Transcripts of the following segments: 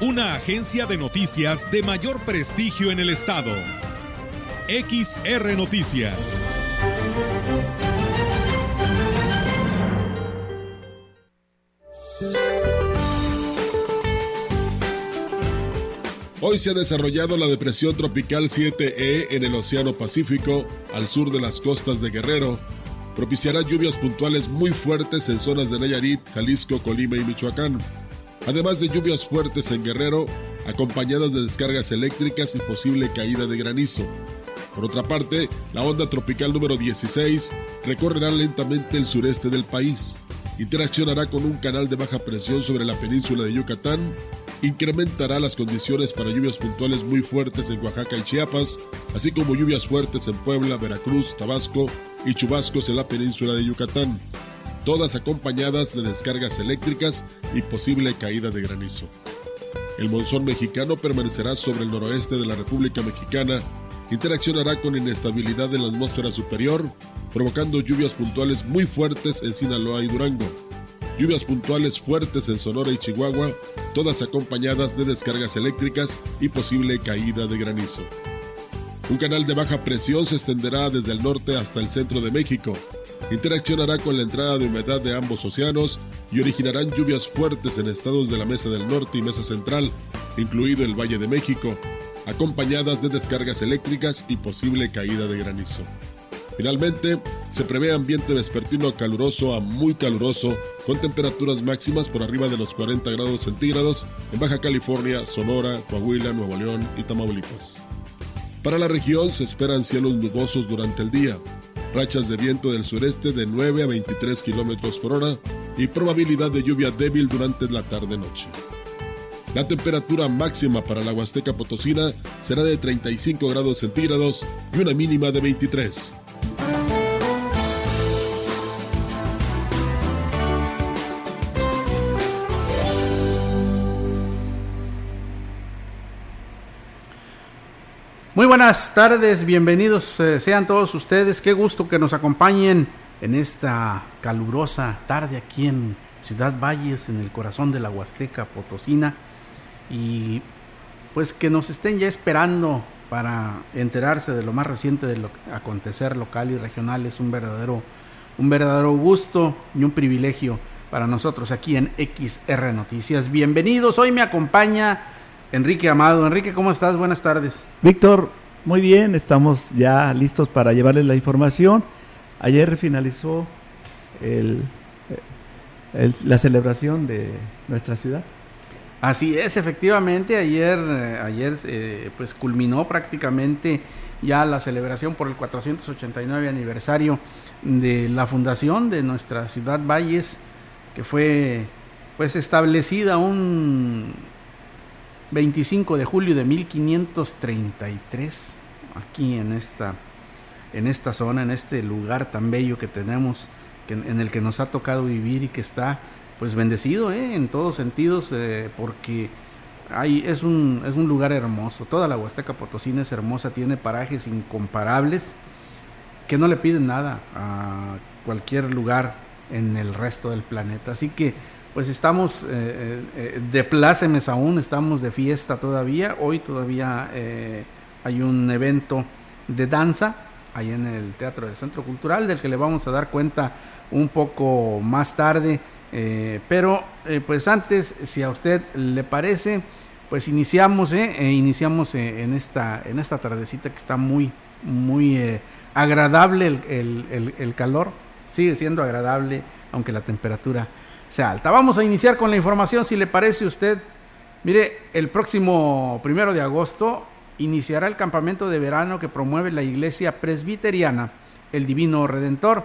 Una agencia de noticias de mayor prestigio en el estado. XR Noticias. Hoy se ha desarrollado la depresión tropical 7E en el Océano Pacífico, al sur de las costas de Guerrero. Propiciará lluvias puntuales muy fuertes en zonas de Nayarit, Jalisco, Colima y Michoacán. Además de lluvias fuertes en Guerrero, acompañadas de descargas eléctricas y posible caída de granizo. Por otra parte, la onda tropical número 16 recorrerá lentamente el sureste del país, interaccionará con un canal de baja presión sobre la península de Yucatán, incrementará las condiciones para lluvias puntuales muy fuertes en Oaxaca y Chiapas, así como lluvias fuertes en Puebla, Veracruz, Tabasco y chubascos en la península de Yucatán, todas acompañadas de descargas eléctricas y posible caída de granizo. El monzón mexicano permanecerá sobre el noroeste de la República Mexicana, interaccionará con inestabilidad en la atmósfera superior, provocando lluvias puntuales muy fuertes en Sinaloa y Durango, lluvias puntuales fuertes en Sonora y Chihuahua, todas acompañadas de descargas eléctricas y posible caída de granizo. Un canal de baja presión se extenderá desde el norte hasta el centro de México, interaccionará con la entrada de humedad de ambos océanos y originarán lluvias fuertes en estados de la Mesa del Norte y Mesa Central, incluido el Valle de México, acompañadas de descargas eléctricas y posible caída de granizo. Finalmente, se prevé ambiente vespertino caluroso a muy caluroso, con temperaturas máximas por arriba de los 40 grados centígrados en Baja California, Sonora, Coahuila, Nuevo León y Tamaulipas. Para la región se esperan cielos nubosos durante el día, rachas de viento del sureste de 9 a 23 kilómetros por hora y probabilidad de lluvia débil durante la tarde-noche. La temperatura máxima para la Huasteca Potosina será de 35 grados centígrados y una mínima de 23. Muy buenas tardes, bienvenidos sean todos ustedes, qué gusto que nos acompañen en esta calurosa tarde aquí en Ciudad Valles, en el corazón de la Huasteca Potosina, y pues que nos estén ya esperando para enterarse de lo más reciente de lo acontecer local y regional. Es un verdadero gusto y un privilegio para nosotros aquí en XR Noticias. Bienvenidos, hoy me acompaña Enrique Amado. Enrique, ¿cómo estás? Buenas tardes. Víctor, muy bien, estamos ya listos para llevarles la información. Ayer finalizó la celebración de nuestra ciudad. Así es, efectivamente, ayer pues culminó prácticamente ya la celebración por el 489 aniversario de la fundación de nuestra ciudad Valles, que fue pues establecida un 25 de julio de 1533, aquí en esta zona, en este lugar tan bello que tenemos, en el que nos ha tocado vivir y que está pues bendecido en todos sentidos, porque es un lugar hermoso. Toda la Huasteca Potosina es hermosa, tiene parajes incomparables que no le piden nada a cualquier lugar en el resto del planeta, así que pues estamos de plácemes aún, estamos de fiesta todavía. Hoy todavía hay un evento de danza ahí en el Teatro del Centro Cultural, del que le vamos a dar cuenta un poco más tarde. Pero pues antes, si a usted le parece, pues iniciamos en esta tardecita que está muy, muy agradable. El calor sigue siendo agradable, aunque la temperatura sea alta. Vamos a iniciar con la información, si le parece a usted. Mire, el próximo 1 de agosto iniciará el campamento de verano que promueve la Iglesia Presbiteriana el Divino Redentor,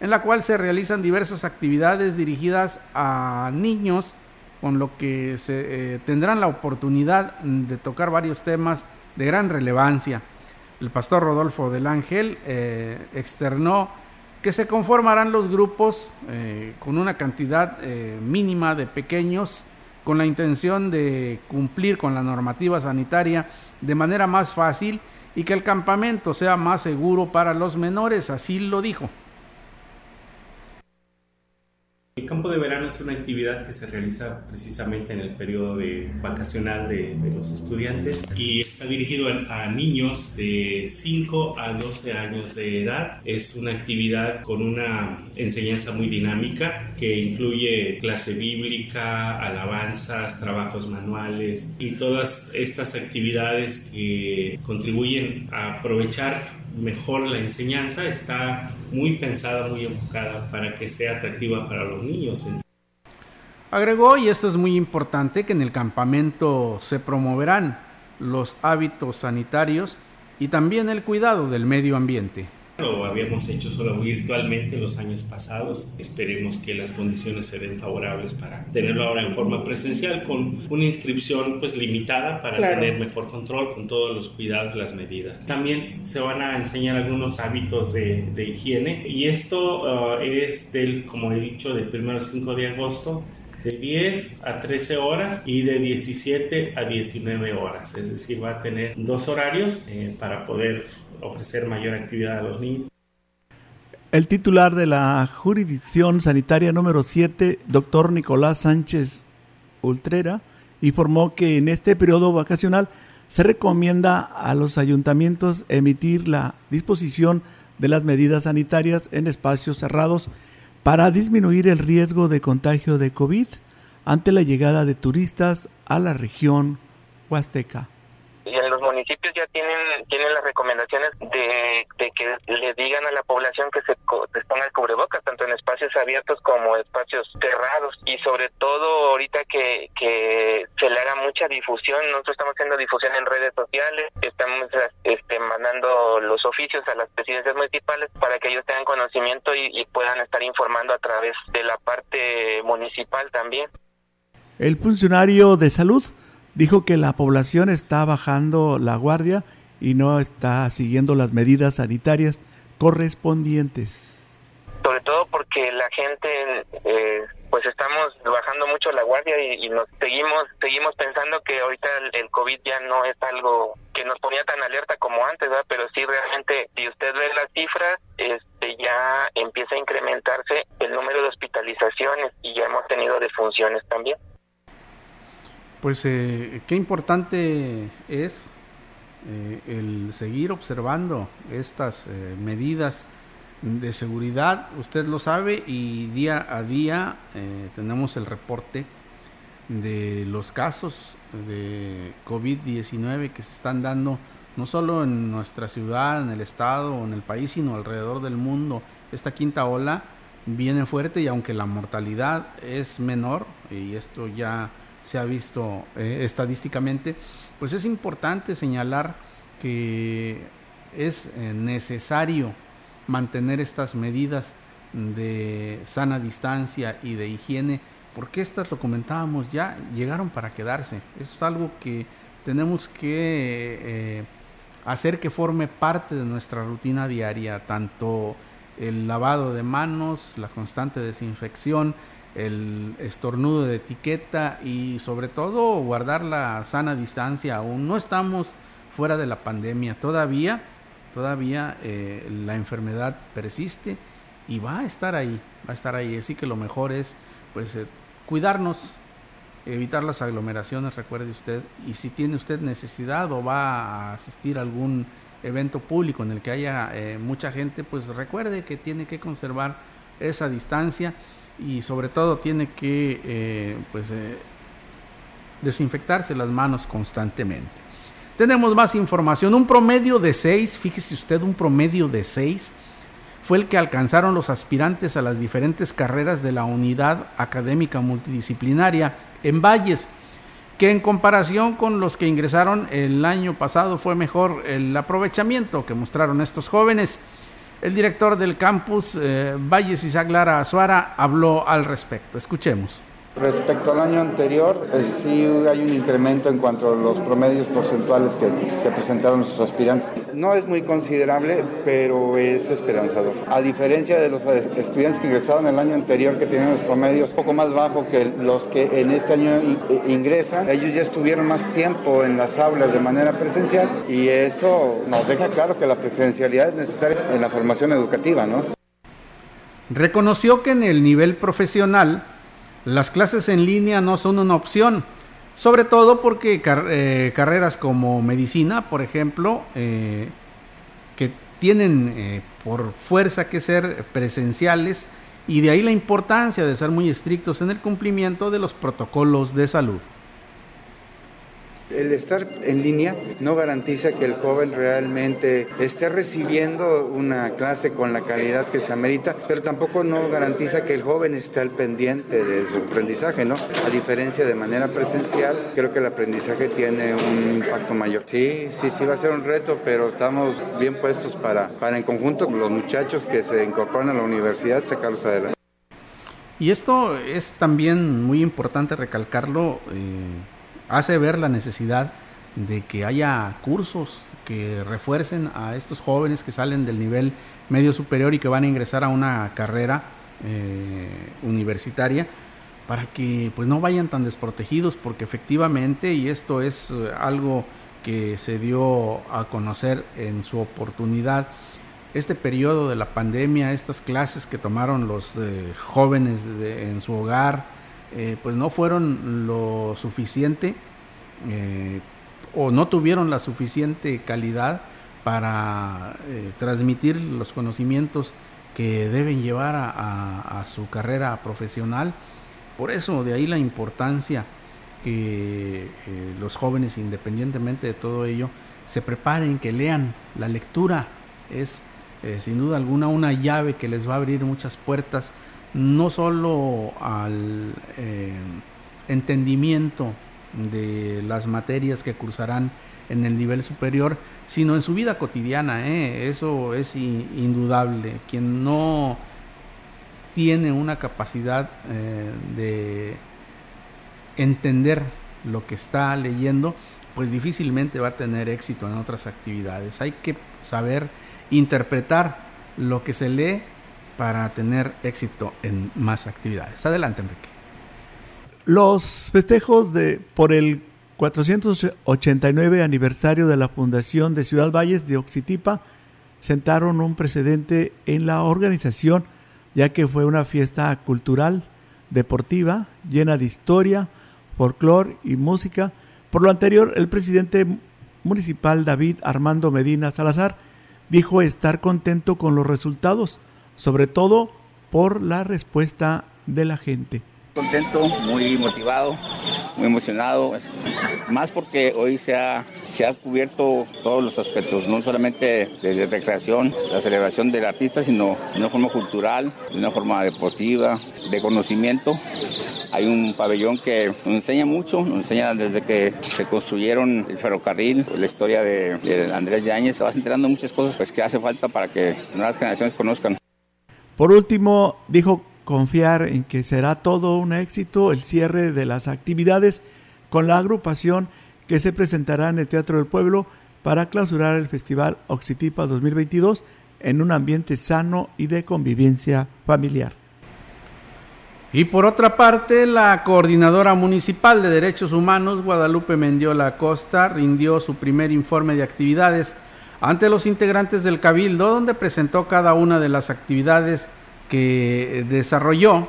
en la cual se realizan diversas actividades dirigidas a niños con lo que se tendrán la oportunidad de tocar varios temas de gran relevancia. El pastor Rodolfo del Ángel externó que se conformarán los grupos con una cantidad mínima de pequeños, con la intención de cumplir con la normativa sanitaria de manera más fácil y que el campamento sea más seguro para los menores, así lo dijo. El campo de verano es una actividad que se realiza precisamente en el periodo vacacional de los estudiantes y está dirigido a niños de 5 a 12 años de edad. Es una actividad con una enseñanza muy dinámica que incluye clase bíblica, alabanzas, trabajos manuales y todas estas actividades que contribuyen a aprovechar mejor la enseñanza. Está muy pensada, muy enfocada para que sea atractiva para los niños. Agregó, y esto es muy importante, que en el campamento se promoverán los hábitos sanitarios y también el cuidado del medio ambiente. Lo habíamos hecho solo virtualmente los años pasados. Esperemos que las condiciones se den favorables para tenerlo ahora en forma presencial con una inscripción pues limitada para tener mejor control con todos los cuidados, las medidas. También se van a enseñar algunos hábitos de higiene y esto es como he dicho, del 1 al 5 de agosto. De 10 a 13 horas y de 17 a 19 horas, es decir, va a tener dos horarios para poder ofrecer mayor actividad a los niños. El titular de la Jurisdicción Sanitaria número 7, doctor Nicolás Sánchez Ultrera, informó que en este periodo vacacional se recomienda a los ayuntamientos emitir la disposición de las medidas sanitarias en espacios cerrados para disminuir el riesgo de contagio de COVID ante la llegada de turistas a la región huasteca. Y en los municipios ya tienen las recomendaciones de que le digan a la población que se ponga el cubrebocas, tanto en espacios abiertos como espacios cerrados. Y sobre todo ahorita que se le haga mucha difusión, nosotros estamos haciendo difusión en redes sociales, estamos mandando los oficios a las presidencias municipales para que ellos tengan conocimiento y puedan estar informando a través de la parte municipal también. El funcionario de salud dijo que la población está bajando la guardia y no está siguiendo las medidas sanitarias correspondientes. Sobre todo porque la gente, pues estamos bajando mucho la guardia y nos seguimos pensando que ahorita el COVID ya no es algo que nos ponía tan alerta como antes, ¿verdad? Pero sí, realmente, si usted ve las cifras, ya empieza a incrementarse el número de hospitalizaciones y ya hemos tenido defunciones también. Pues qué importante es el seguir observando estas medidas de seguridad, usted lo sabe, y día a día tenemos el reporte de los casos de COVID-19 que se están dando no solo en nuestra ciudad, en el estado o en el país, sino alrededor del mundo. Esta quinta ola viene fuerte y aunque la mortalidad es menor, y esto ya se ha visto estadísticamente, pues es importante señalar que es necesario mantener estas medidas de sana distancia y de higiene, porque estas, lo comentábamos ya, llegaron para quedarse. Eso es algo que tenemos que hacer que forme parte de nuestra rutina diaria, tanto el lavado de manos, la constante desinfección, el estornudo de etiqueta y sobre todo guardar la sana distancia. Aún no estamos fuera de la pandemia, todavía la enfermedad persiste y va a estar ahí, así que lo mejor es pues cuidarnos, evitar las aglomeraciones, recuerde usted, y si tiene usted necesidad o va a asistir a algún evento público en el que haya mucha gente, pues recuerde que tiene que conservar esa distancia y sobre todo tiene que desinfectarse las manos constantemente. Tenemos más información. Un promedio de 6, fíjese usted, un promedio de 6 fue el que alcanzaron los aspirantes a las diferentes carreras de la Unidad Académica Multidisciplinaria en Valles, que en comparación con los que ingresaron el año pasado fue mejor el aprovechamiento que mostraron estos jóvenes. El director del campus Valles, Isaac Lara Azuara, habló al respecto. Escuchemos. Respecto al año anterior, sí hay un incremento en cuanto a los promedios porcentuales que presentaron nuestros aspirantes. No es muy considerable, pero es esperanzador. A diferencia de los estudiantes que ingresaron el año anterior, que tenían los promedios un poco más bajos que los que en este año ingresan, ellos ya estuvieron más tiempo en las aulas de manera presencial y eso nos deja claro que la presencialidad es necesaria en la formación educativa, ¿no? Reconoció que en el nivel profesional, las clases en línea no son una opción, sobre todo porque carreras como medicina, por ejemplo, que tienen por fuerza que ser presenciales, y de ahí la importancia de ser muy estrictos en el cumplimiento de los protocolos de salud. El estar en línea no garantiza que el joven realmente esté recibiendo una clase con la calidad que se amerita, pero tampoco no garantiza que el joven esté al pendiente de su aprendizaje, ¿no? A diferencia de manera presencial, creo que el aprendizaje tiene un impacto mayor. Sí, va a ser un reto, pero estamos bien puestos para en conjunto con los muchachos que se incorporan a la universidad sacarlos adelante. Y esto es también muy importante recalcarlo, hace ver la necesidad de que haya cursos que refuercen a estos jóvenes que salen del nivel medio superior y que van a ingresar a una carrera universitaria, para que pues no vayan tan desprotegidos, porque efectivamente, y esto es algo que se dio a conocer en su oportunidad, este periodo de la pandemia, estas clases que tomaron los jóvenes en su hogar, pues no fueron lo suficiente o no tuvieron la suficiente calidad para transmitir los conocimientos que deben llevar a su carrera profesional. Por eso, de ahí la importancia que los jóvenes, independientemente de todo ello, se preparen, que lean. La lectura es sin duda alguna una llave que les va a abrir muchas puertas, no solo al entendimiento de las materias que cursarán en el nivel superior, sino en su vida cotidiana. Eso es indudable. Quien no tiene una capacidad de entender lo que está leyendo, pues difícilmente va a tener éxito en otras actividades. Hay que saber interpretar lo que se lee para tener éxito en más actividades. Adelante, Enrique. Los festejos por el 489 aniversario de la fundación de Ciudad Valles de Oxitipa sentaron un precedente en la organización, ya que fue una fiesta cultural, deportiva, llena de historia, folclor y música. Por lo anterior, el presidente municipal David Armando Medina Salazar dijo estar contento con los resultados, sobre todo por la respuesta de la gente. Contento, muy motivado, muy emocionado, más porque hoy se ha cubierto todos los aspectos, no solamente de recreación, la celebración del artista, sino de una forma cultural, de una forma deportiva, de conocimiento. Hay un pabellón que nos enseña mucho, nos enseña desde que se construyeron el ferrocarril, la historia de Andrés Yáñez, se va enterando de muchas cosas pues, que hace falta para que nuevas generaciones conozcan. Por último, dijo confiar en que será todo un éxito el cierre de las actividades con la agrupación que se presentará en el Teatro del Pueblo para clausurar el Festival Oxitipa 2022 en un ambiente sano y de convivencia familiar. Y por otra parte, la Coordinadora Municipal de Derechos Humanos, Guadalupe Mendiola Costa, rindió su primer informe de actividades ante los integrantes del Cabildo, donde presentó cada una de las actividades que desarrolló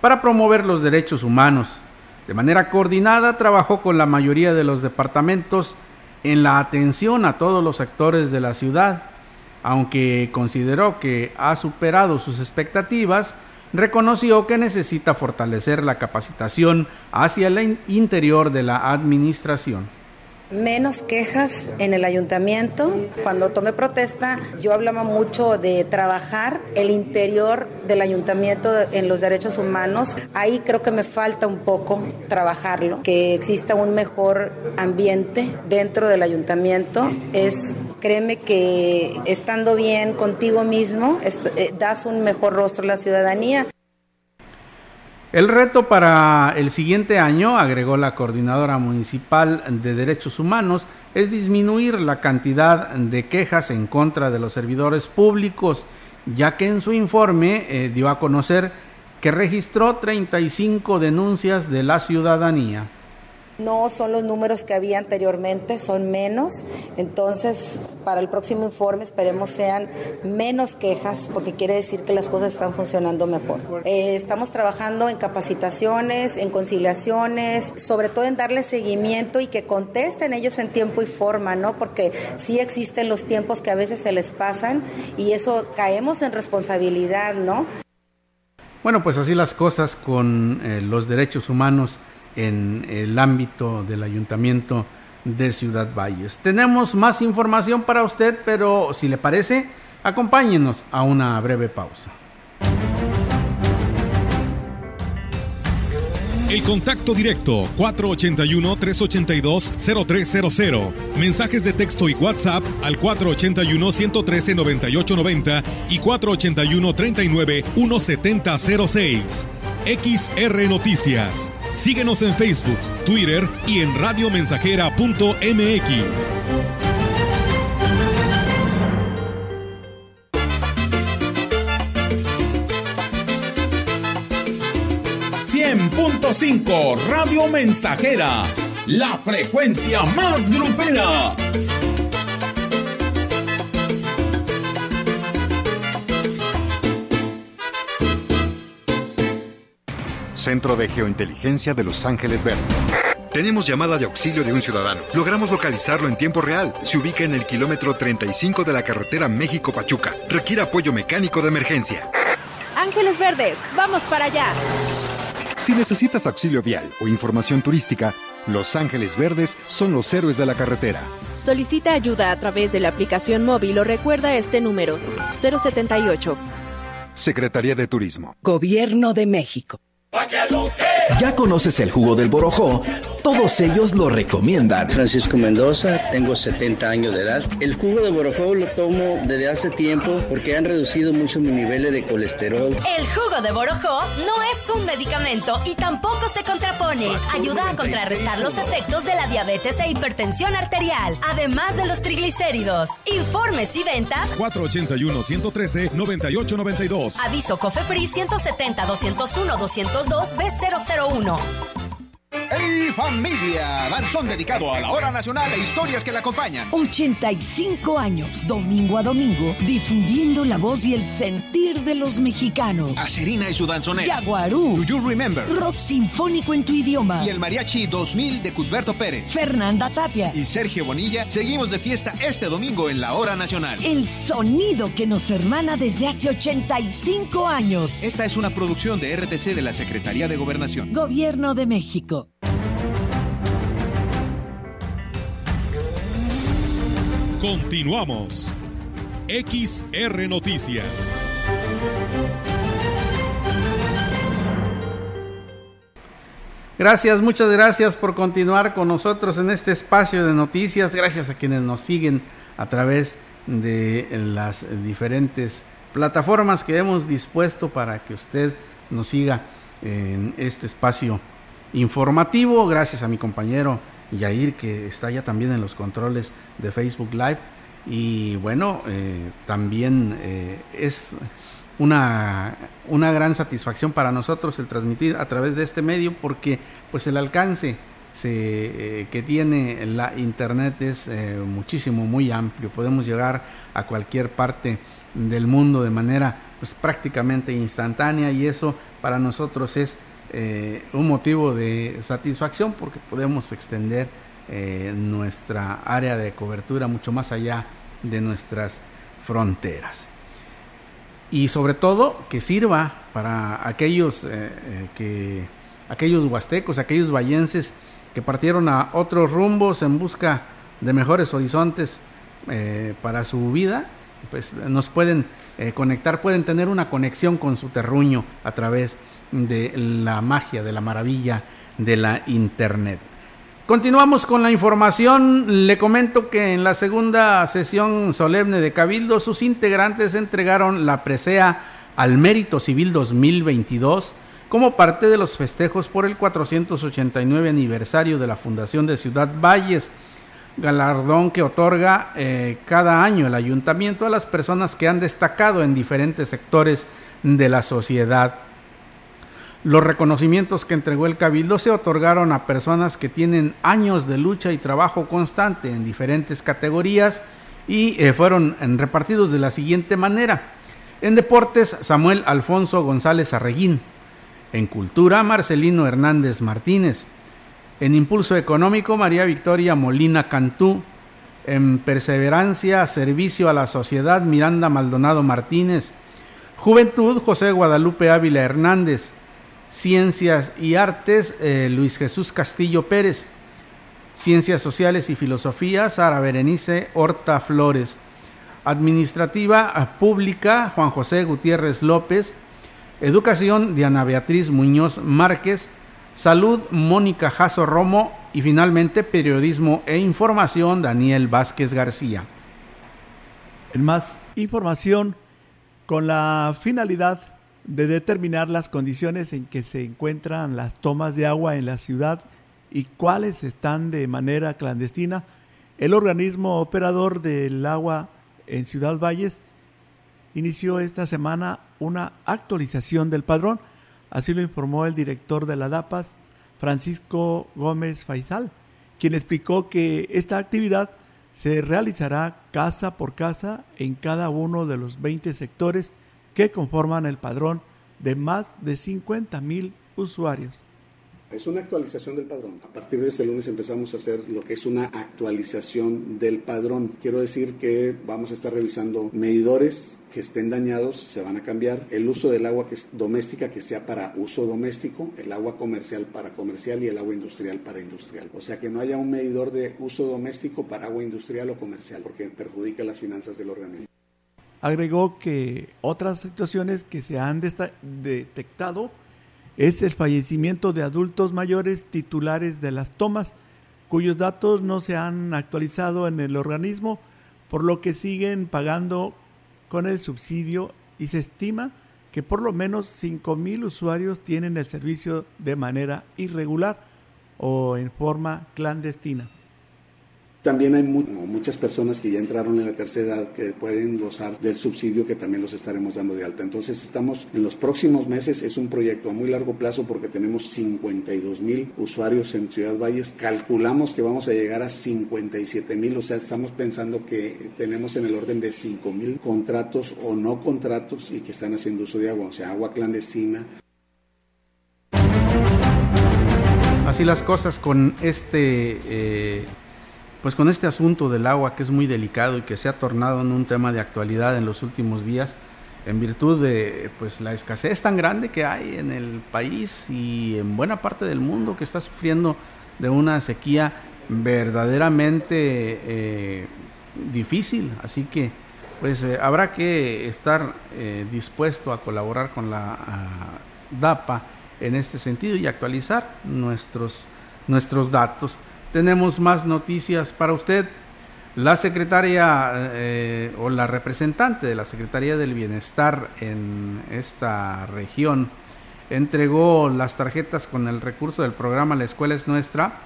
para promover los derechos humanos. De manera coordinada, trabajó con la mayoría de los departamentos en la atención a todos los sectores de la ciudad. Aunque consideró que ha superado sus expectativas, reconoció que necesita fortalecer la capacitación hacia el interior de la administración. Menos quejas en el ayuntamiento. Cuando tomé protesta, yo hablaba mucho de trabajar el interior del ayuntamiento en los derechos humanos. Ahí creo que me falta un poco trabajarlo, que exista un mejor ambiente dentro del ayuntamiento. Créeme que estando bien contigo mismo, das un mejor rostro a la ciudadanía. El reto para el siguiente año, agregó la Coordinadora Municipal de Derechos Humanos, es disminuir la cantidad de quejas en contra de los servidores públicos, ya que en su informe dio a conocer que registró 35 denuncias de la ciudadanía. No son los números que había anteriormente, son menos. Entonces, para el próximo informe esperemos sean menos quejas, porque quiere decir que las cosas están funcionando mejor. Estamos trabajando en capacitaciones, en conciliaciones, sobre todo en darle seguimiento y que contesten ellos en tiempo y forma, ¿no? Porque sí existen los tiempos que a veces se les pasan y eso caemos en responsabilidad, ¿no? Bueno, pues así las cosas con los derechos humanos en el ámbito del Ayuntamiento de Ciudad Valles. Tenemos más información para usted, pero si le parece, acompáñenos a una breve pausa. El contacto directo 481-382-0300. Mensajes de texto y WhatsApp al 481-113-9890 y 481-39-1706. XR Noticias. Síguenos en Facebook, Twitter y en radiomensajera.mx. 100.5 Radio Mensajera, la frecuencia más grupera. Centro de Geointeligencia de Los Ángeles Verdes. Tenemos llamada de auxilio de un ciudadano. Logramos localizarlo en tiempo real. Se ubica en el kilómetro 35 de la carretera México-Pachuca. Requiere apoyo mecánico de emergencia. Ángeles Verdes, vamos para allá. Si necesitas auxilio vial o información turística, Los Ángeles Verdes son los héroes de la carretera. Solicita ayuda a través de la aplicación móvil o recuerda este número, 078. Secretaría de Turismo. Gobierno de México. ¿Ya conoces el jugo del Borojó? Todos ellos lo recomiendan. Francisco Mendoza, tengo 70 años de edad. El jugo de Borojó lo tomo desde hace tiempo porque han reducido mucho mis niveles de colesterol. El jugo de Borojó no es un medicamento y tampoco se contrapone. Ayuda a contrarrestar los efectos de la diabetes e hipertensión arterial, además de los triglicéridos. Informes y ventas 481-113-9892. Aviso Cofepri 170-201-202-B001. ¡Hey familia! Danzón dedicado a la Hora Nacional e historias que la acompañan. 85 años, domingo a domingo, difundiendo la voz y el sentir de los mexicanos. Acerina y su danzonera. Yaguarú. Do You Remember. Rock sinfónico en tu idioma. Y el Mariachi 2000 de Cuthberto Pérez. Fernanda Tapia. Y Sergio Bonilla. Seguimos de fiesta este domingo en la Hora Nacional. El sonido que nos hermana desde hace 85 años. Esta es una producción de RTC de la Secretaría de Gobernación. Gobierno de México. Continuamos. XR Noticias. Gracias, muchas gracias por continuar con nosotros en este espacio de noticias. Gracias a quienes nos siguen a través de las diferentes plataformas que hemos dispuesto para que usted nos siga en este espacio informativo. Gracias a mi compañero Yair, que está ya también en los controles de Facebook Live. Y bueno, también es una gran satisfacción para nosotros el transmitir a través de este medio, porque pues el alcance que tiene la internet es muchísimo, muy amplio. Podemos llegar a cualquier parte del mundo de manera pues prácticamente instantánea, y eso para nosotros es un motivo de satisfacción, porque podemos extender nuestra área de cobertura mucho más allá de nuestras fronteras, y sobre todo que sirva para aquellos huastecos, aquellos vallenses que partieron a otros rumbos en busca de mejores horizontes para su vida. Pues nos pueden conectar, pueden tener una conexión con su terruño a través de la magia, de la maravilla de la internet. Continuamos con la información. Le comento que en la segunda sesión solemne de Cabildo, sus integrantes entregaron la presea al Mérito Civil 2022 como parte de los festejos por el 489 aniversario de la Fundación de Ciudad Valles, galardón que otorga cada año el ayuntamiento a las personas que han destacado en diferentes sectores de la sociedad. Los reconocimientos que entregó el Cabildo se otorgaron a personas que tienen años de lucha y trabajo constante en diferentes categorías y fueron repartidos de la siguiente manera. En deportes, Samuel Alfonso González Arreguín. En cultura, Marcelino Hernández Martínez. En impulso económico, María Victoria Molina Cantú. En perseverancia, servicio a la sociedad, Miranda Maldonado Martínez. Juventud, José Guadalupe Ávila Hernández. Ciencias y Artes, Luis Jesús Castillo Pérez. Ciencias Sociales y Filosofía, Sara Berenice Horta Flores. Administrativa Pública, Juan José Gutiérrez López. Educación, Diana Beatriz Muñoz Márquez. Salud, Mónica Jasso Romo. Y finalmente, Periodismo e Información, Daniel Vázquez García. En más información, con la finalidad de determinar las condiciones en que se encuentran las tomas de agua en la ciudad y cuáles están de manera clandestina, el organismo operador del agua en Ciudad Valles inició esta semana una actualización del padrón, así lo informó el director de la DAPAS, Francisco Gómez Faisal, quien explicó que esta actividad se realizará casa por casa en cada uno de los 20 sectores que conforman el padrón de más de 50,000 usuarios. Es una actualización del padrón. A partir de este lunes empezamos a hacer lo que es una actualización del padrón. Quiero decir que vamos a estar revisando medidores que estén dañados, se van a cambiar. El uso del agua doméstica que sea para uso doméstico, el agua comercial para comercial y el agua industrial para industrial. O sea, que no haya un medidor de uso doméstico para agua industrial o comercial, porque perjudica las finanzas del organismo. Agregó que otras situaciones que se han detectado es el fallecimiento de adultos mayores titulares de las tomas, cuyos datos no se han actualizado en el organismo, por lo que siguen pagando con el subsidio y se estima que por lo menos 5,000 usuarios tienen el servicio de manera irregular o en forma clandestina. También hay muchas personas que ya entraron en la tercera edad que pueden gozar del subsidio que también los estaremos dando de alta. Entonces estamos en los próximos meses, es un proyecto a muy largo plazo porque tenemos 52,000 usuarios en Ciudad Valles. Calculamos que vamos a llegar a 57,000, o sea, estamos pensando que tenemos en el orden de 5,000 contratos o no contratos y que están haciendo uso de agua, o sea, agua clandestina. Así las cosas con este asunto del agua, que es muy delicado y que se ha tornado en un tema de actualidad en los últimos días en virtud de la escasez tan grande que hay en el país y en buena parte del mundo, que está sufriendo de una sequía verdaderamente difícil. Así que habrá que estar dispuesto a colaborar con la DAPA en este sentido y actualizar nuestros datos. Tenemos más noticias para usted. La secretaria o la representante de la Secretaría del Bienestar en esta región entregó las tarjetas con el recurso del programa La Escuela es Nuestra,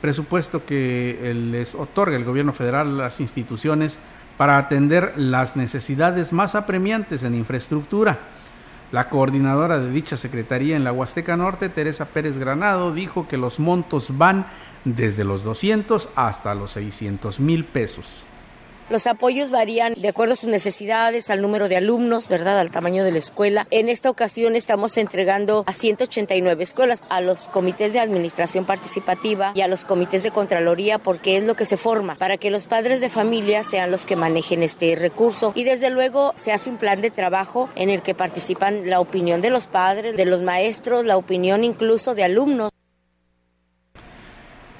presupuesto que les otorga el gobierno federal a las instituciones para atender las necesidades más apremiantes en infraestructura. La coordinadora de dicha secretaría en la Huasteca Norte, Teresa Pérez Granado, dijo que los montos van desde los 200 hasta los 600,000 pesos. Los apoyos varían de acuerdo a sus necesidades, al número de alumnos, ¿verdad?, al tamaño de la escuela. En esta ocasión estamos entregando a 189 escuelas, a los comités de administración participativa y a los comités de contraloría, porque es lo que se forma, para que los padres de familia sean los que manejen este recurso. Y desde luego se hace un plan de trabajo en el que participan la opinión de los padres, de los maestros, la opinión incluso de alumnos.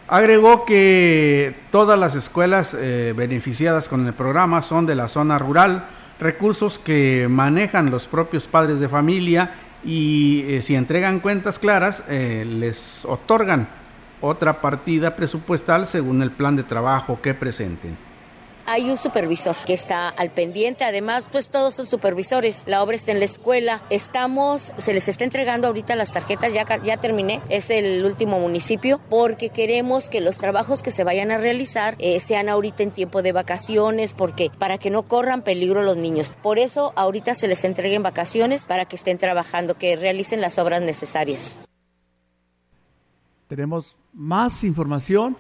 Agregó que todas las escuelas beneficiadas con el programa son de la zona rural, recursos que manejan los propios padres de familia y si entregan cuentas claras les otorgan otra partida presupuestal según el plan de trabajo que presenten. hay un supervisor que está al pendiente. Además, pues todos son supervisores. La obra está en la escuela. Se les está entregando ahorita las tarjetas. Ya terminé. Es el último municipio porque queremos que los trabajos que se vayan a realizar sean ahorita en tiempo de vacaciones porque para que no corran peligro los niños. Por eso ahorita se les entreguen vacaciones para que estén trabajando, que realicen las obras necesarias. Tenemos más información.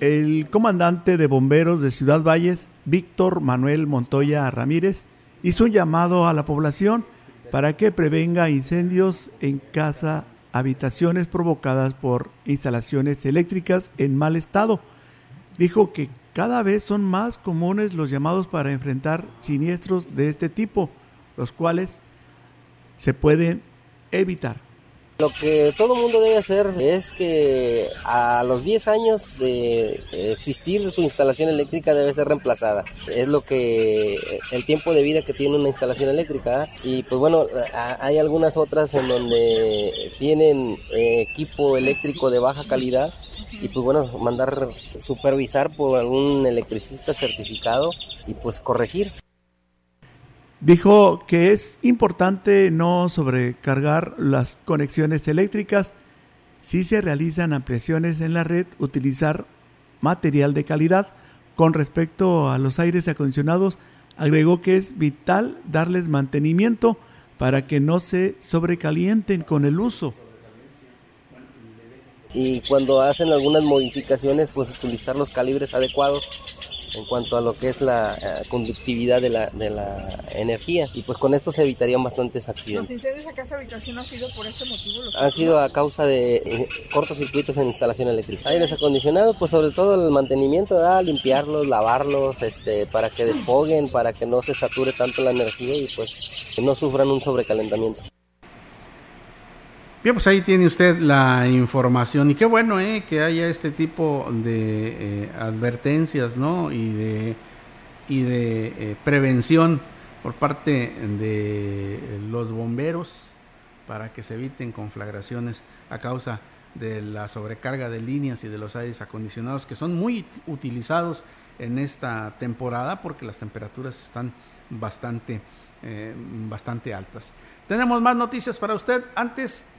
El comandante de bomberos de Ciudad Valles, Víctor Manuel Montoya Ramírez, hizo un llamado a la población para que prevenga incendios en casa, habitaciones provocadas por instalaciones eléctricas en mal estado. Dijo que cada vez son más comunes los llamados para enfrentar siniestros de este tipo, los cuales se pueden evitar. Lo que todo mundo debe hacer es que a los 10 años de existir su instalación eléctrica debe ser reemplazada. Es lo que el tiempo de vida que tiene una instalación eléctrica. Y pues bueno, hay algunas otras en donde tienen equipo eléctrico de baja calidad. Y pues bueno, mandar supervisar por algún electricista certificado y pues corregir. Dijo que es importante no sobrecargar las conexiones eléctricas. Si se realizan ampliaciones en la red, utilizar material de calidad. Con respecto a los aires acondicionados, agregó que es vital darles mantenimiento para que no se sobrecalienten con el uso. Y cuando hacen algunas modificaciones, pues utilizar los calibres adecuados en cuanto a lo que es la conductividad de la energía. Y pues con esto se evitarían bastantes accidentes. ¿Los incendios a casa habitación han sido por este motivo? Han sido a causa de cortocircuitos en instalación eléctrica. Aires acondicionados, pues sobre todo el mantenimiento, limpiarlos, lavarlos, para que despoguen, para que no se sature tanto la energía y pues que no sufran un sobrecalentamiento. Bien, pues ahí tiene usted la información y qué bueno que haya este tipo de advertencias, ¿no? y de prevención por parte de los bomberos para que se eviten conflagraciones a causa de la sobrecarga de líneas y de los aires acondicionados que son muy utilizados en esta temporada porque las temperaturas están bastante altas. Tenemos más noticias para usted. Antes,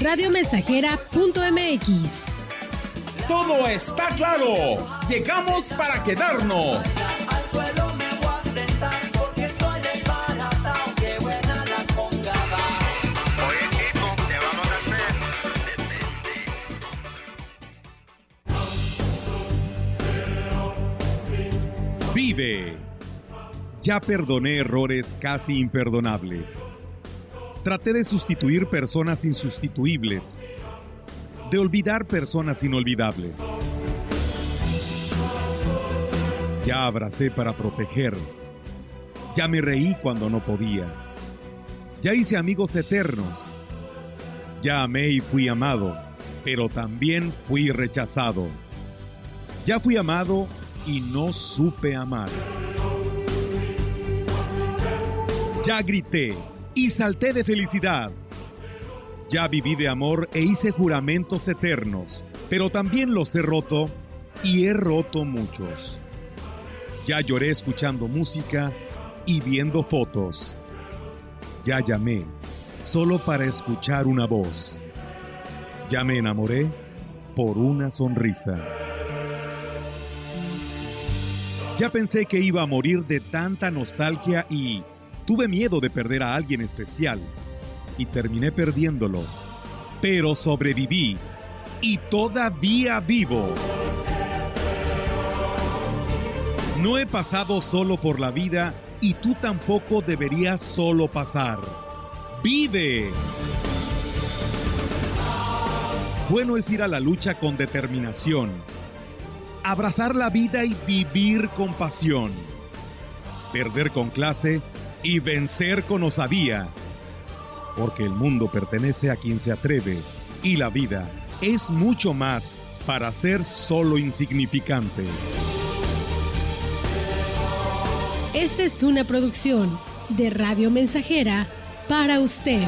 radiomensajera.mx. Todo está claro. Llegamos para quedarnos. Vive. Ya perdoné errores casi imperdonables. Traté de sustituir personas insustituibles, de olvidar personas inolvidables. Ya abracé para proteger, ya me reí cuando no podía, ya hice amigos eternos, ya amé y fui amado, pero también fui rechazado. Ya fui amado y no supe amar. Ya grité y salté de felicidad. Ya viví de amor e hice juramentos eternos, pero también los he roto y he roto muchos. Ya lloré escuchando música y viendo fotos. Ya llamé solo para escuchar una voz. Ya me enamoré por una sonrisa. Ya pensé que iba a morir de tanta nostalgia y tuve miedo de perder a alguien especial y terminé perdiéndolo, pero sobreviví y todavía vivo. No he pasado solo por la vida y tú tampoco deberías solo pasar. ¡Vive! Bueno es ir a la lucha con determinación, abrazar la vida y vivir con pasión, perder con clase y vencer con osadía, porque el mundo pertenece a quien se atreve y la vida es mucho más para ser solo insignificante. Esta es una producción de Radio Mensajera para usted.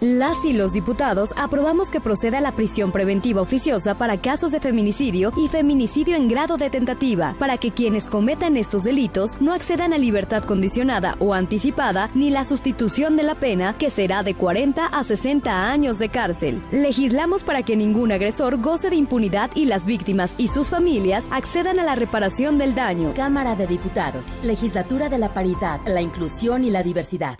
Las y los diputados aprobamos que proceda la prisión preventiva oficiosa para casos de feminicidio y feminicidio en grado de tentativa, para que quienes cometan estos delitos no accedan a libertad condicionada o anticipada ni la sustitución de la pena, que será de 40 a 60 años de cárcel. Legislamos para que ningún agresor goce de impunidad y las víctimas y sus familias accedan a la reparación del daño. Cámara de Diputados, Legislatura de la Paridad, la Inclusión y la Diversidad.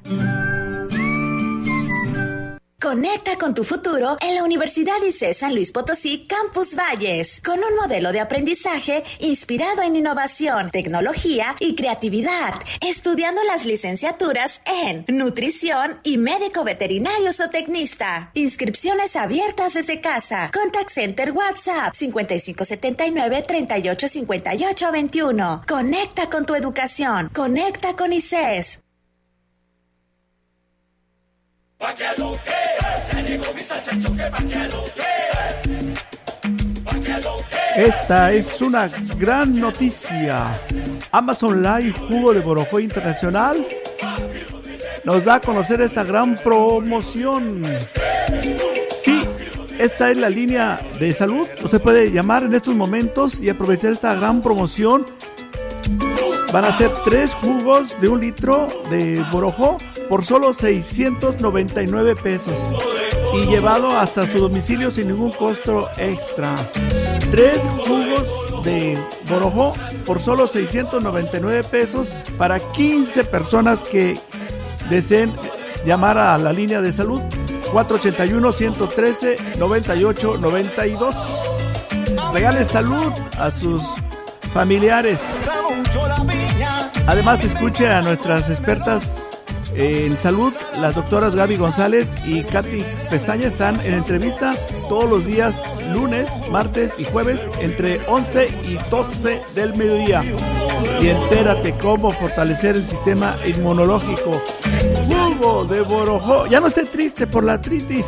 Conecta con tu futuro en la Universidad ICES San Luis Potosí Campus Valles, con un modelo de aprendizaje inspirado en innovación, tecnología y creatividad, estudiando las licenciaturas en nutrición y médico veterinario zootecnista. Inscripciones abiertas desde casa. Contact Center WhatsApp 5579-385821. Conecta con tu educación. Conecta con ICES. Pa' que lo que, ya llegó mi salsa choque, pa' que lo que, pa' que lo que. Esta es una gran noticia. Amazon Live Jugo de Borojó Internacional nos da a conocer esta gran promoción. Sí, esta es la línea de salud. Usted puede llamar en estos momentos y aprovechar esta gran promoción. Van a ser 3 jugos de 1 litro de Borojó por solo 699 pesos y llevado hasta su domicilio sin ningún costo extra. 3 jugos de Borojó por solo 699 pesos para 15 personas que deseen llamar a la línea de salud 481-113-9892. Regale salud a sus familiares. Además, escuche a nuestras expertas en salud, las doctoras Gaby González y Katy Pestaña. Están en entrevista todos los días, lunes, martes y jueves, entre 11 y 12 del mediodía. Y entérate cómo fortalecer el sistema inmunológico. Jugo de Borojó. Ya no esté triste por la artritis,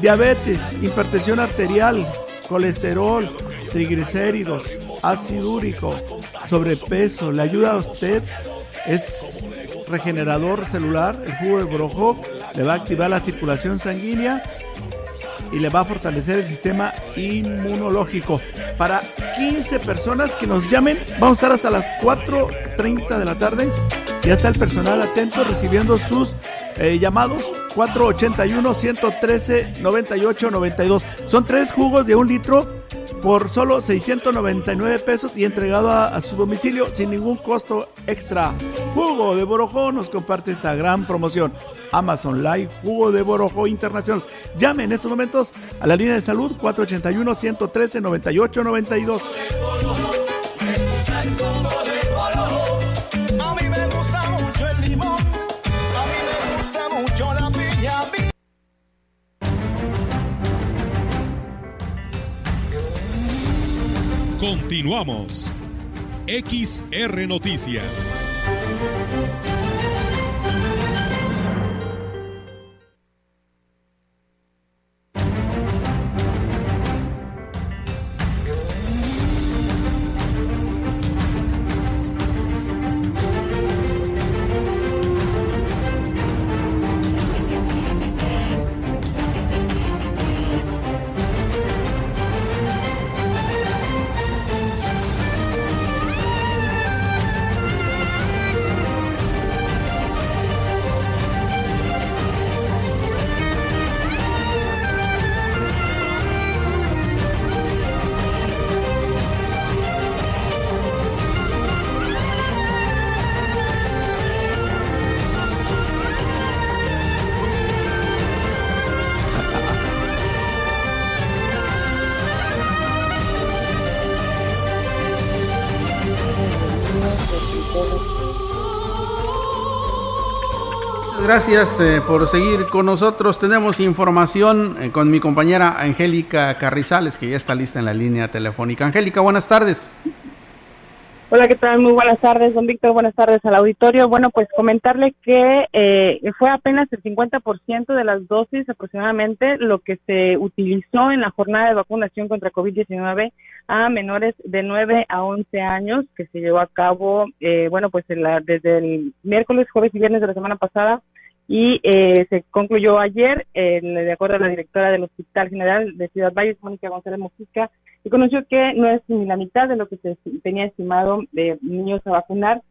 diabetes, hipertensión arterial, colesterol, triglicéridos, ácido úrico, sobrepeso. Le ayuda a usted, es regenerador celular. El jugo de Borojó le va a activar la circulación sanguínea y le va a fortalecer el sistema inmunológico. Para 15 personas que nos llamen, vamos a estar hasta las 4:30 de la tarde. Ya está el personal atento recibiendo sus llamados. 481-113-9892. Son 3 jugos de 1 litro por solo 699 pesos y entregado a su domicilio sin ningún costo extra. Jugo de Borojó nos comparte esta gran promoción. Amazon Live Jugo de Borojó Internacional. Llame en estos momentos a la línea de salud 481-113-9892. Continuamos. XR Noticias. Gracias por seguir con nosotros. Tenemos información con mi compañera Angélica Carrizales, que ya está lista en la línea telefónica. Angélica, buenas tardes. Hola, ¿qué tal? Muy buenas tardes, don Víctor. Buenas tardes al auditorio. Bueno, pues comentarle que fue apenas el 50% de las dosis aproximadamente lo que se utilizó en la jornada de vacunación contra COVID-19 a menores de 9 a 11 años que se llevó a cabo, bueno, pues desde el miércoles, jueves y viernes de la semana pasada y se concluyó ayer, de acuerdo a la directora del Hospital General de Ciudad Valles, Mónica González Mojica, y conoció que no es ni la mitad de lo que se tenía estimado de niños a vacunar,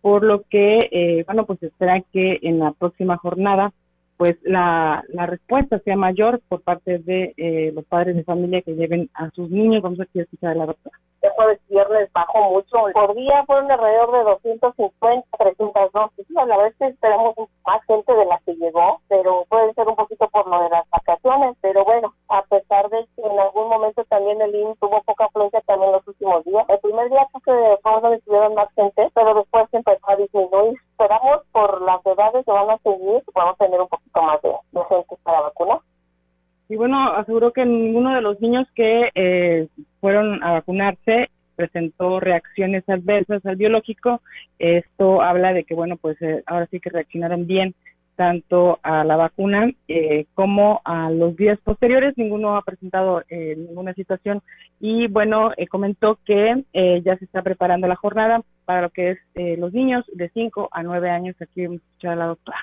por lo que, bueno, pues espera que en la próxima jornada, pues la respuesta sea mayor por parte de los padres de familia que lleven a sus niños. Vamos a escuchar a la doctora. El jueves y viernes bajó mucho. Por día fueron alrededor de 250, 300 dosis. La verdad es que esperamos más gente de la que llegó, pero puede ser un poquito por lo de las vacaciones. Pero bueno, a pesar de que en algún momento también el INE tuvo poca afluencia también los últimos días. El primer día creo que fue donde estuvieron más gente, pero después empezó a disminuir. Esperamos por las edades que van a seguir, podemos tener un poquito más de gente para vacunar. Y bueno, aseguró que ninguno de los niños que fueron a vacunarse presentó reacciones adversas al biológico. Esto habla de que, bueno, pues ahora sí que reaccionaron bien tanto a la vacuna como a los días posteriores. Ninguno ha presentado ninguna situación. Y bueno, comentó que ya se está preparando la jornada para lo que es los niños de 5 a 9 años. Aquí vamos a escuchar a la doctora.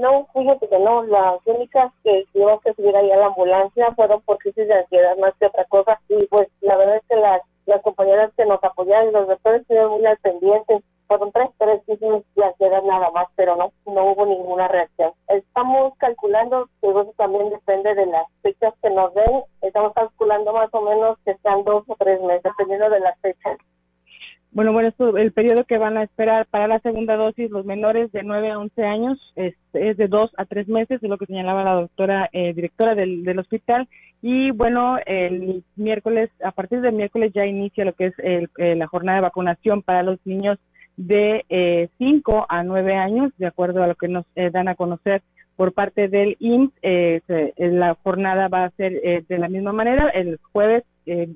No, fíjate que no, las únicas que tuvimos que subir ahí a la ambulancia fueron por crisis de ansiedad más que otra cosa, y pues la verdad es que las compañeras que nos apoyaron, los doctores estuvieron muy al pendiente, fueron tres crisis de ansiedad nada más, pero no hubo ninguna reacción. Estamos calculando, que eso también depende de las fechas que nos den, estamos calculando más o menos que están 2 o 3 meses, dependiendo de las fechas. Bueno, esto, el periodo que van a esperar para la segunda dosis, los menores de 9 a 11 años, es de 2 a 3 meses, es lo que señalaba la doctora directora del hospital. Y bueno, el miércoles, a partir del miércoles ya inicia lo que es la jornada de vacunación para los niños de 5 a 9 años, de acuerdo a lo que nos dan a conocer por parte del IMSS. La jornada va a ser de la misma manera, el jueves,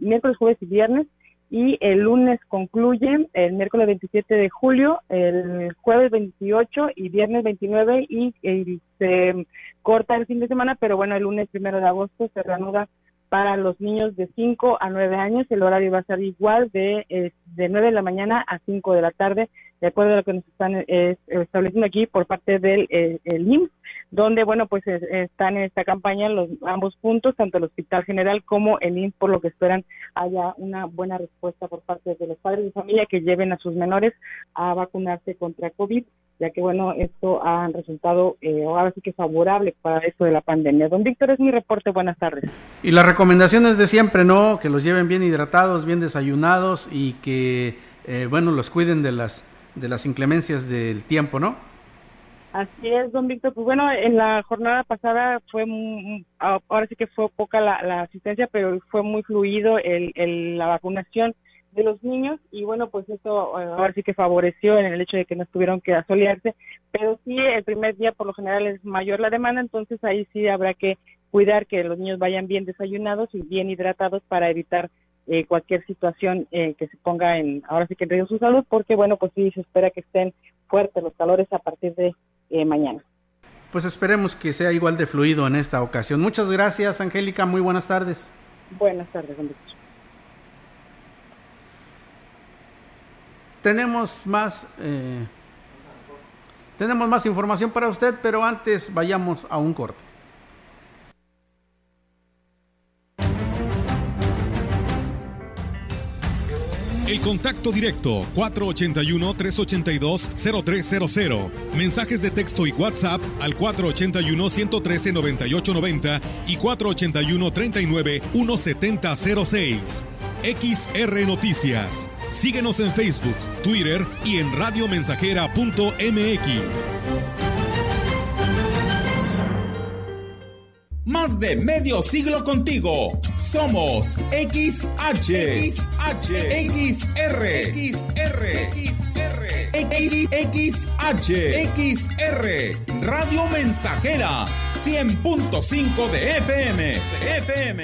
miércoles, jueves y viernes. Y el lunes concluye, el miércoles 27 de julio, el jueves 28 y viernes 29 y se corta el fin de semana, pero bueno, el lunes 1 de agosto se reanuda para los niños de 5 a 9 años. El horario va a ser igual de 9 de la mañana a 5 de la tarde, de acuerdo a lo que nos están estableciendo aquí por parte del el IMSS, donde bueno, pues están en esta campaña ambos puntos, tanto el Hospital General como el IMSS, por lo que esperan haya una buena respuesta por parte de los padres de familia que lleven a sus menores a vacunarse contra COVID, ya que bueno, esto ha resultado ahora sí que favorable para esto de la pandemia. Don Víctor, es mi reporte, buenas tardes. Y las recomendaciones de siempre, ¿no? Que los lleven bien hidratados, bien desayunados y que bueno, los cuiden de las inclemencias del tiempo, ¿no? Así es, don Víctor. Pues bueno, en la jornada pasada ahora sí que fue poca la asistencia, pero fue muy fluido la vacunación de los niños, y bueno, pues eso ahora sí que favoreció en el hecho de que no tuvieron que asolearse, pero sí el primer día por lo general es mayor la demanda, entonces ahí sí habrá que cuidar que los niños vayan bien desayunados y bien hidratados para evitar cualquier situación que se ponga ahora sí que en riesgo su salud, porque bueno, pues sí se espera que estén fuertes los calores a partir de mañana. Pues esperemos que sea igual de fluido en esta ocasión. Muchas gracias, Angélica, muy buenas tardes. Buenas tardes, don Víctor. Tenemos más información para usted, pero antes vayamos a un corte. El contacto directo 481-382-0300. Mensajes de texto y WhatsApp al 481-113-9890 y 481-39-1706. XR Noticias. Síguenos en Facebook, Twitter y en radiomensajera.mx. Más de medio siglo contigo. Somos XH, XR, XR. XR Radio Mensajera 100.5 de FM.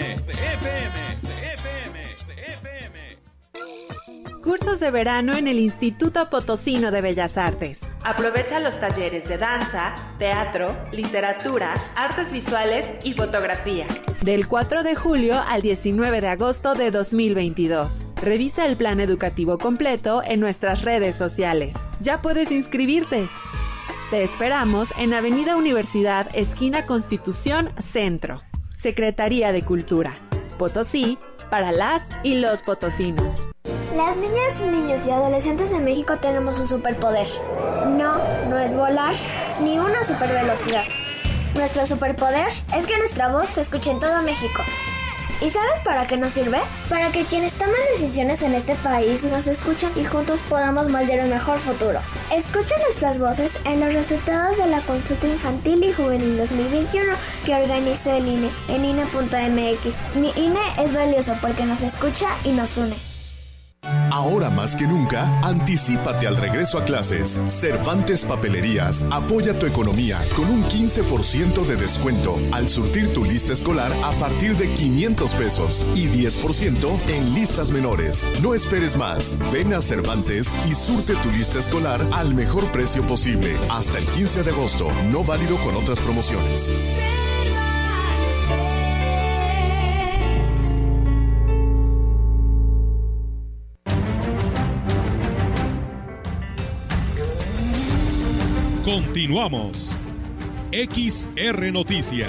Cursos de verano en el Instituto Potosino de Bellas Artes. Aprovecha los talleres de danza, teatro, literatura, artes visuales y fotografía. Del 4 de julio al 19 de agosto de 2022. Revisa el plan educativo completo en nuestras redes sociales. Ya puedes inscribirte. Te esperamos en Avenida Universidad, esquina Constitución, Centro. Secretaría de Cultura. Potosí, para las y los potosinos. Las niñas, niños y adolescentes de México tenemos un superpoder. No es volar, ni una supervelocidad. Nuestro superpoder es que nuestra voz se escuche en todo México. ¿Y sabes para qué nos sirve? Para que quienes toman decisiones en este país nos escuchen y juntos podamos moldear un mejor futuro. Escucha nuestras voces en los resultados de la consulta infantil y juvenil 2021 que organizó el INE en INE.mx. Mi INE es valioso porque nos escucha y nos une. Ahora más que nunca, anticípate al regreso a clases. Cervantes Papelerías apoya tu economía con un 15% de descuento al surtir tu lista escolar a partir de $500 y 10% en listas menores. No esperes más. Ven a Cervantes y surte tu lista escolar al mejor precio posible hasta el 15 de agosto, no válido con otras promociones. Continuamos. XR Noticias.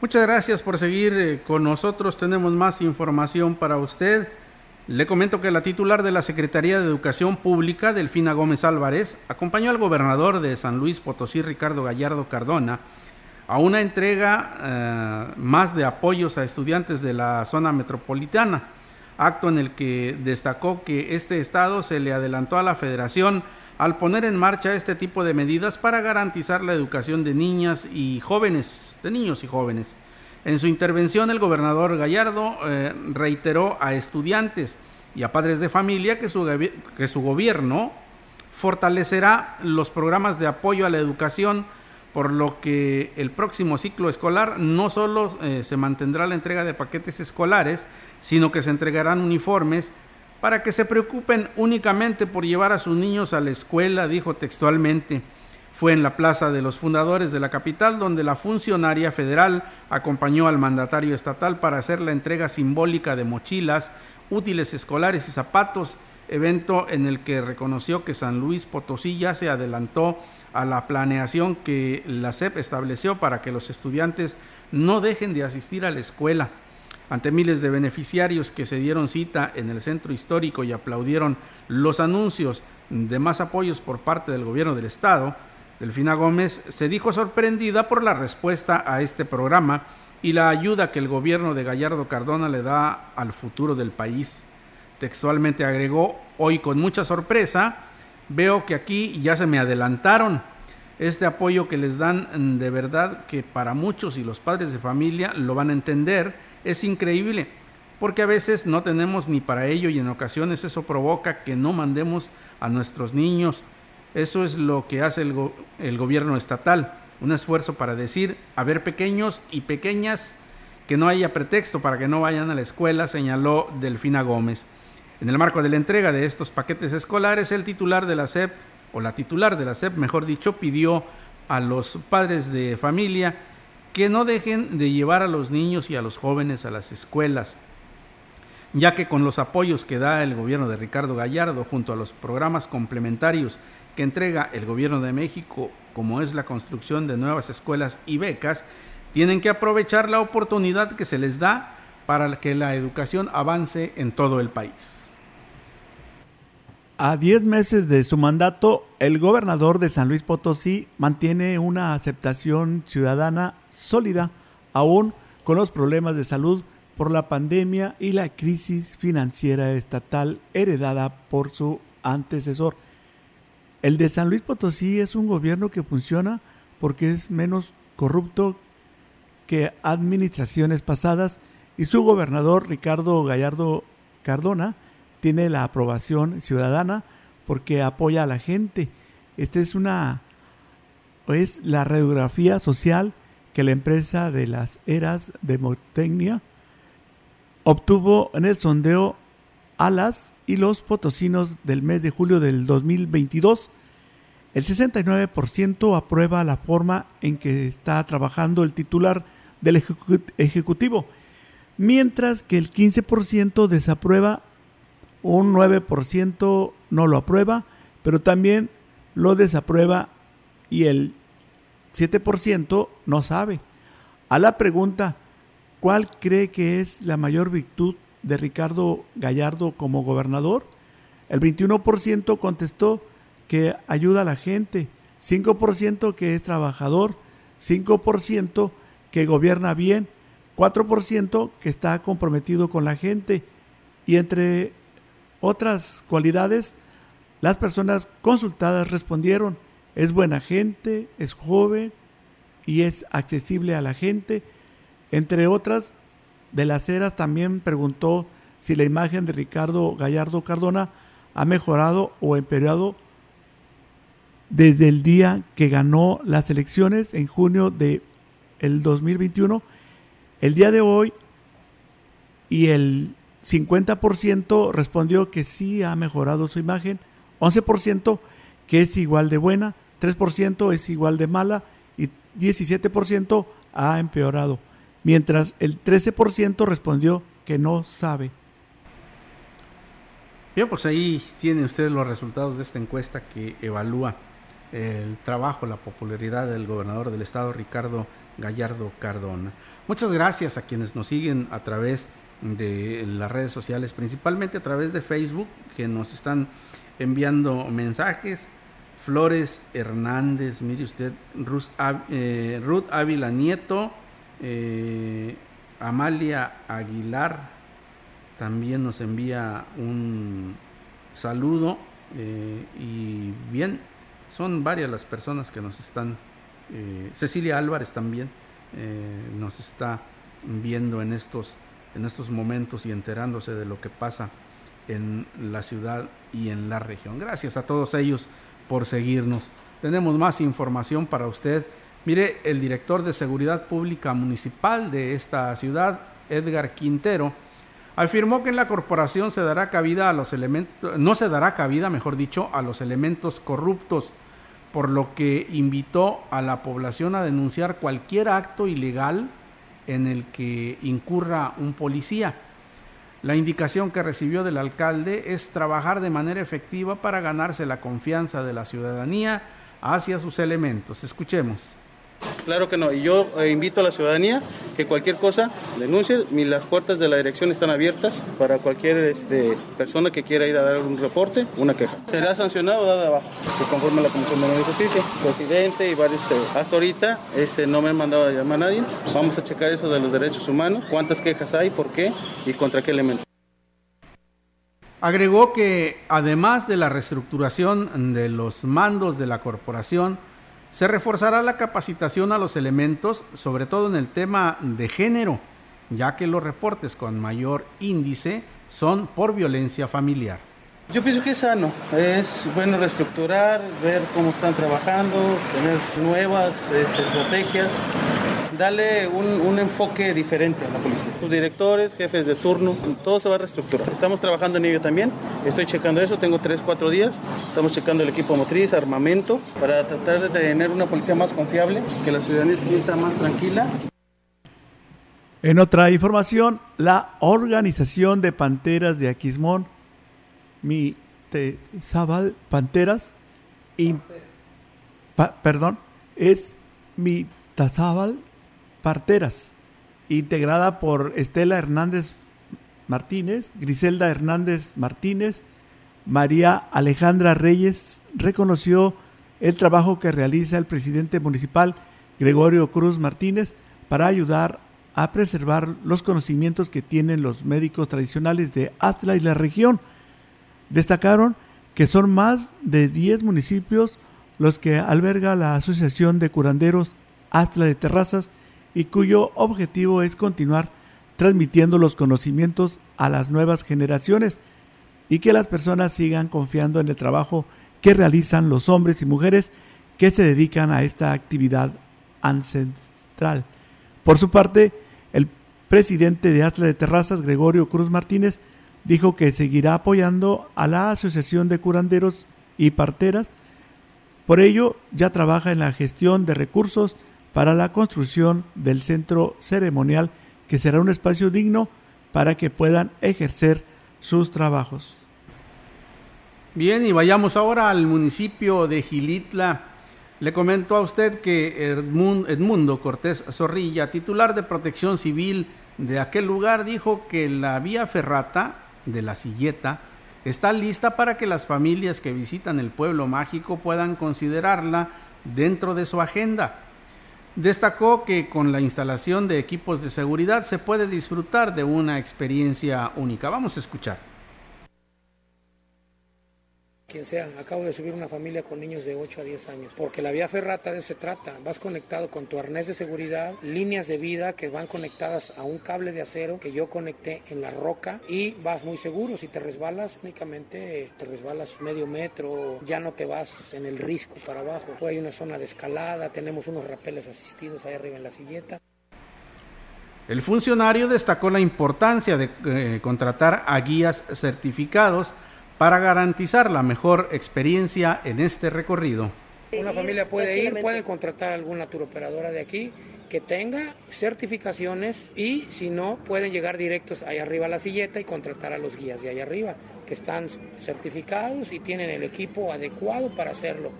Muchas gracias por seguir con nosotros. Tenemos más información para usted. Le comento que la titular de la Secretaría de Educación Pública, Delfina Gómez Álvarez, acompañó al gobernador de San Luis Potosí, Ricardo Gallardo Cardona, a una entrega más de apoyos a estudiantes de la zona metropolitana. Acto en el que destacó que este estado se le adelantó a la Federación al poner en marcha este tipo de medidas para garantizar la educación de niños y jóvenes. En su intervención, el gobernador Gallardo reiteró a estudiantes y a padres de familia que su gobierno fortalecerá los programas de apoyo a la educación, por lo que el próximo ciclo escolar no solo se mantendrá la entrega de paquetes escolares, sino que se entregarán uniformes para que se preocupen únicamente por llevar a sus niños a la escuela, dijo textualmente. Fue en la Plaza de los Fundadores de la capital donde la funcionaria federal acompañó al mandatario estatal para hacer la entrega simbólica de mochilas, útiles escolares y zapatos, evento en el que reconoció que San Luis Potosí ya se adelantó a la planeación que la SEP estableció para que los estudiantes no dejen de asistir a la escuela. Ante miles de beneficiarios que se dieron cita en el centro histórico y aplaudieron los anuncios de más apoyos por parte del gobierno del estado, Delfina Gómez se dijo sorprendida por la respuesta a este programa y la ayuda que el gobierno de Gallardo Cardona le da al futuro del país. Textualmente agregó: hoy con mucha sorpresa veo que aquí ya se me adelantaron. Este apoyo que les dan, de verdad que para muchos y los padres de familia lo van a entender, es increíble, porque a veces no tenemos ni para ello y en ocasiones eso provoca que no mandemos a nuestros niños. Eso es lo que hace el gobierno estatal, un esfuerzo para decir, a ver pequeños y pequeñas, que no haya pretexto para que no vayan a la escuela, señaló Delfina Gómez. En el marco de la entrega de estos paquetes escolares, la titular de la SEP, pidió a los padres de familia que no dejen de llevar a los niños y a los jóvenes a las escuelas, ya que con los apoyos que da el gobierno de Ricardo Gallardo, junto a los programas complementarios que entrega el gobierno de México, como es la construcción de nuevas escuelas y becas, tienen que aprovechar la oportunidad que se les da para que la educación avance en todo el país. A 10 meses de su mandato, el gobernador de San Luis Potosí mantiene una aceptación ciudadana sólida, aún con los problemas de salud por la pandemia y la crisis financiera estatal heredada por su antecesor. El de San Luis Potosí es un gobierno que funciona porque es menos corrupto que administraciones pasadas y su gobernador Ricardo Gallardo Cardona tiene la aprobación ciudadana porque apoya a la gente. Esta es la radiografía social que la empresa de las eras de Demotecnia obtuvo en el sondeo Alas y los potosinos del mes de julio del 2022. El 69% aprueba la forma en que está trabajando el titular del Ejecutivo, mientras que el 15% desaprueba, un 9% no lo aprueba, pero también lo desaprueba y el 7% no sabe. A la pregunta, ¿cuál cree que es la mayor virtud de Ricardo Gallardo como gobernador? El 21% contestó que ayuda a la gente, 5% que es trabajador, 5% que gobierna bien, 4% que está comprometido con la gente, y entre otras cualidades, las personas consultadas respondieron: es buena gente, es joven y es accesible a la gente. Entre otras, de las eras también preguntó si la imagen de Ricardo Gallardo Cardona ha mejorado o empeorado desde el día que ganó las elecciones en junio del 2021, el día de hoy, y el 50% respondió que sí ha mejorado su imagen, 11% que es igual de buena, 3% es igual de mala y 17% ha empeorado, mientras el 13% respondió que no sabe. Bien, pues ahí tienen ustedes los resultados de esta encuesta que evalúa el trabajo, la popularidad del gobernador del estado, Ricardo Gallardo Cardona. Muchas gracias a quienes nos siguen a través de las redes sociales, principalmente a través de Facebook, que nos están enviando mensajes. Flores Hernández, mire usted, Ruth Ávila Nieto, Amalia Aguilar también nos envía un saludo, y bien, son varias las personas que nos están, Cecilia Álvarez también nos está viendo en estos momentos y enterándose de lo que pasa en la ciudad y en la región. Gracias a todos ellos por seguirnos. Tenemos más información para usted. Mire, el director de Seguridad Pública Municipal de esta ciudad, Edgar Quintero, afirmó que en la corporación no se dará cabida a los elementos corruptos, por lo que invitó a la población a denunciar cualquier acto ilegal en el que incurra un policía. La indicación que recibió del alcalde es trabajar de manera efectiva para ganarse la confianza de la ciudadanía hacia sus elementos. Escuchemos. Claro que no, y yo invito a la ciudadanía que cualquier cosa denuncie, las puertas de la dirección están abiertas para cualquier persona que quiera ir a dar un reporte, una queja. Será sancionado dada abajo, que conforme a la Comisión de Justicia, presidente y varios. Hasta ahorita no me han mandado a llamar a nadie, vamos a checar eso de los derechos humanos, cuántas quejas hay, por qué y contra qué elemento. Agregó que además de la reestructuración de los mandos de la corporación, se reforzará la capacitación a los elementos, sobre todo en el tema de género, ya que los reportes con mayor índice son por violencia familiar. Yo pienso que es sano, es bueno reestructurar, ver cómo están trabajando, tener nuevas estrategias, darle un enfoque diferente a la policía. Sus directores, jefes de turno, todo se va a reestructurar. Estamos trabajando en ello también, estoy checando eso, tengo 3-4 días, estamos checando el equipo motriz, armamento, para tratar de tener una policía más confiable, que la ciudadanía sienta más tranquila. En otra información, la Organización de Panteras de Aquismón, Mitsabal Parteras, es Mitsabal Parteras, integrada por Estela Hernández Martínez, Griselda Hernández Martínez, María Alejandra Reyes, reconoció el trabajo que realiza el presidente municipal Gregorio Cruz Martínez para ayudar a preservar los conocimientos que tienen los médicos tradicionales de Astla y la región. Destacaron que son más de 10 municipios los que alberga la Asociación de Curanderos Astla de Terrazas y cuyo objetivo es continuar transmitiendo los conocimientos a las nuevas generaciones y que las personas sigan confiando en el trabajo que realizan los hombres y mujeres que se dedican a esta actividad ancestral. Por su parte, el presidente de Astla de Terrazas, Gregorio Cruz Martínez, dijo que seguirá apoyando a la Asociación de Curanderos y Parteras. Por ello, ya trabaja en la gestión de recursos para la construcción del centro ceremonial, que será un espacio digno para que puedan ejercer sus trabajos. Bien, y vayamos ahora al municipio de Xilitla. Le comento a usted que Edmundo Cortés Zorrilla, titular de Protección Civil de aquel lugar, dijo que la vía ferrata de La Silleta está lista para que las familias que visitan el pueblo mágico puedan considerarla dentro de su agenda. Destacó que con la instalación de equipos de seguridad se puede disfrutar de una experiencia única. Vamos a escuchar. Quien sea, acabo de subir una familia con niños de 8 a 10 años, porque la vía ferrata de eso se trata, vas conectado con tu arnés de seguridad, líneas de vida que van conectadas a un cable de acero que yo conecté en la roca y vas muy seguro. Si te resbalas, únicamente te resbalas medio metro, ya no te vas en el risco para abajo. Hay una zona de escalada, tenemos unos rapeles asistidos ahí arriba en La Silleta. El funcionario destacó la importancia de contratar a guías certificados para garantizar la mejor experiencia en este recorrido. Una familia puede ir, puede contratar a alguna turoperadora de aquí que tenga certificaciones y si no, pueden llegar directos ahí arriba a La Silleta y contratar a los guías de ahí arriba, que están certificados y tienen el equipo adecuado para hacerlo.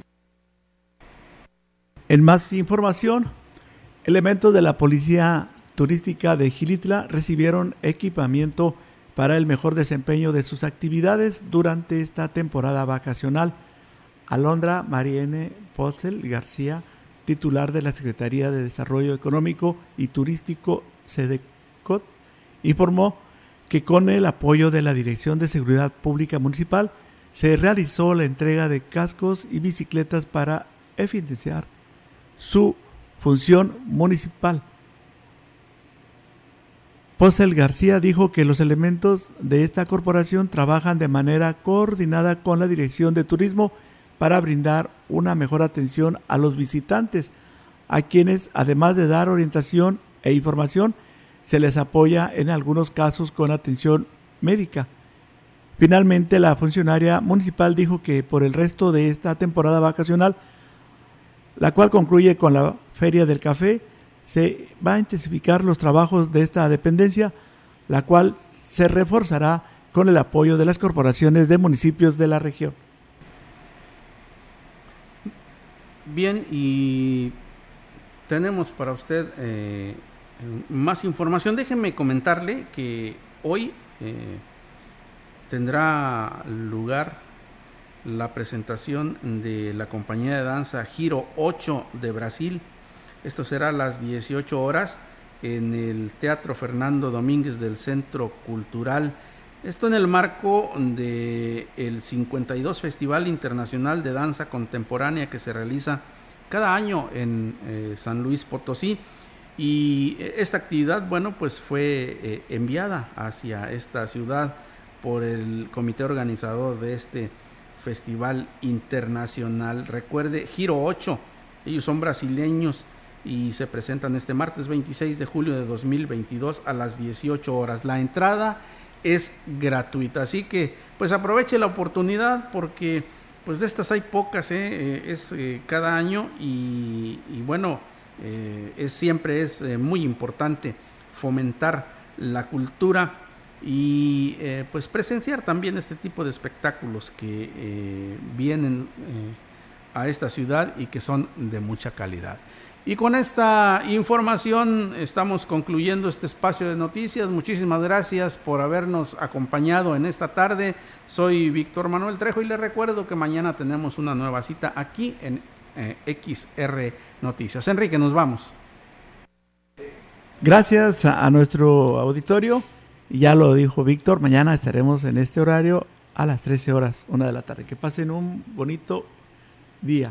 En más información, elementos de la Policía Turística de Xilitla recibieron equipamiento para el mejor desempeño de sus actividades durante esta temporada vacacional. Alondra Mariene Pozel García, titular de la Secretaría de Desarrollo Económico y Turístico, SEDECOT, informó que con el apoyo de la Dirección de Seguridad Pública Municipal se realizó la entrega de cascos y bicicletas para eficientar su función municipal. Pozel García dijo que los elementos de esta corporación trabajan de manera coordinada con la Dirección de Turismo para brindar una mejor atención a los visitantes, a quienes, además de dar orientación e información, se les apoya en algunos casos con atención médica. Finalmente, la funcionaria municipal dijo que por el resto de esta temporada vacacional, la cual concluye con la Feria del Café, se va a intensificar los trabajos de esta dependencia, la cual se reforzará con el apoyo de las corporaciones de municipios de la región. Bien, y tenemos para usted más información. Déjeme comentarle que hoy tendrá lugar la presentación de la compañía de danza Giro 8 de Brasil. Esto será a las 18 horas en el Teatro Fernando Domínguez del Centro Cultural. Esto en el marco del 52 Festival Internacional de Danza Contemporánea que se realiza cada año en San Luis Potosí. Y esta actividad, pues fue enviada hacia esta ciudad por el comité organizador de este Festival Internacional. Recuerde, Giro 8, ellos son brasileños, y se presentan este martes 26 de julio de 2022 a las 18 horas. La entrada es gratuita, así que pues aproveche la oportunidad porque pues de estas hay pocas, es cada año y siempre es muy importante fomentar la cultura y pues presenciar también este tipo de espectáculos que vienen a esta ciudad y que son de mucha calidad. Y con esta información estamos concluyendo este espacio de noticias. Muchísimas gracias por habernos acompañado en esta tarde. Soy Víctor Manuel Trejo y les recuerdo que mañana tenemos una nueva cita aquí en XR Noticias. Enrique, nos vamos. Gracias a nuestro auditorio. Ya lo dijo Víctor, mañana estaremos en este horario a las 13 horas, 1 de la tarde. Que pasen un bonito día.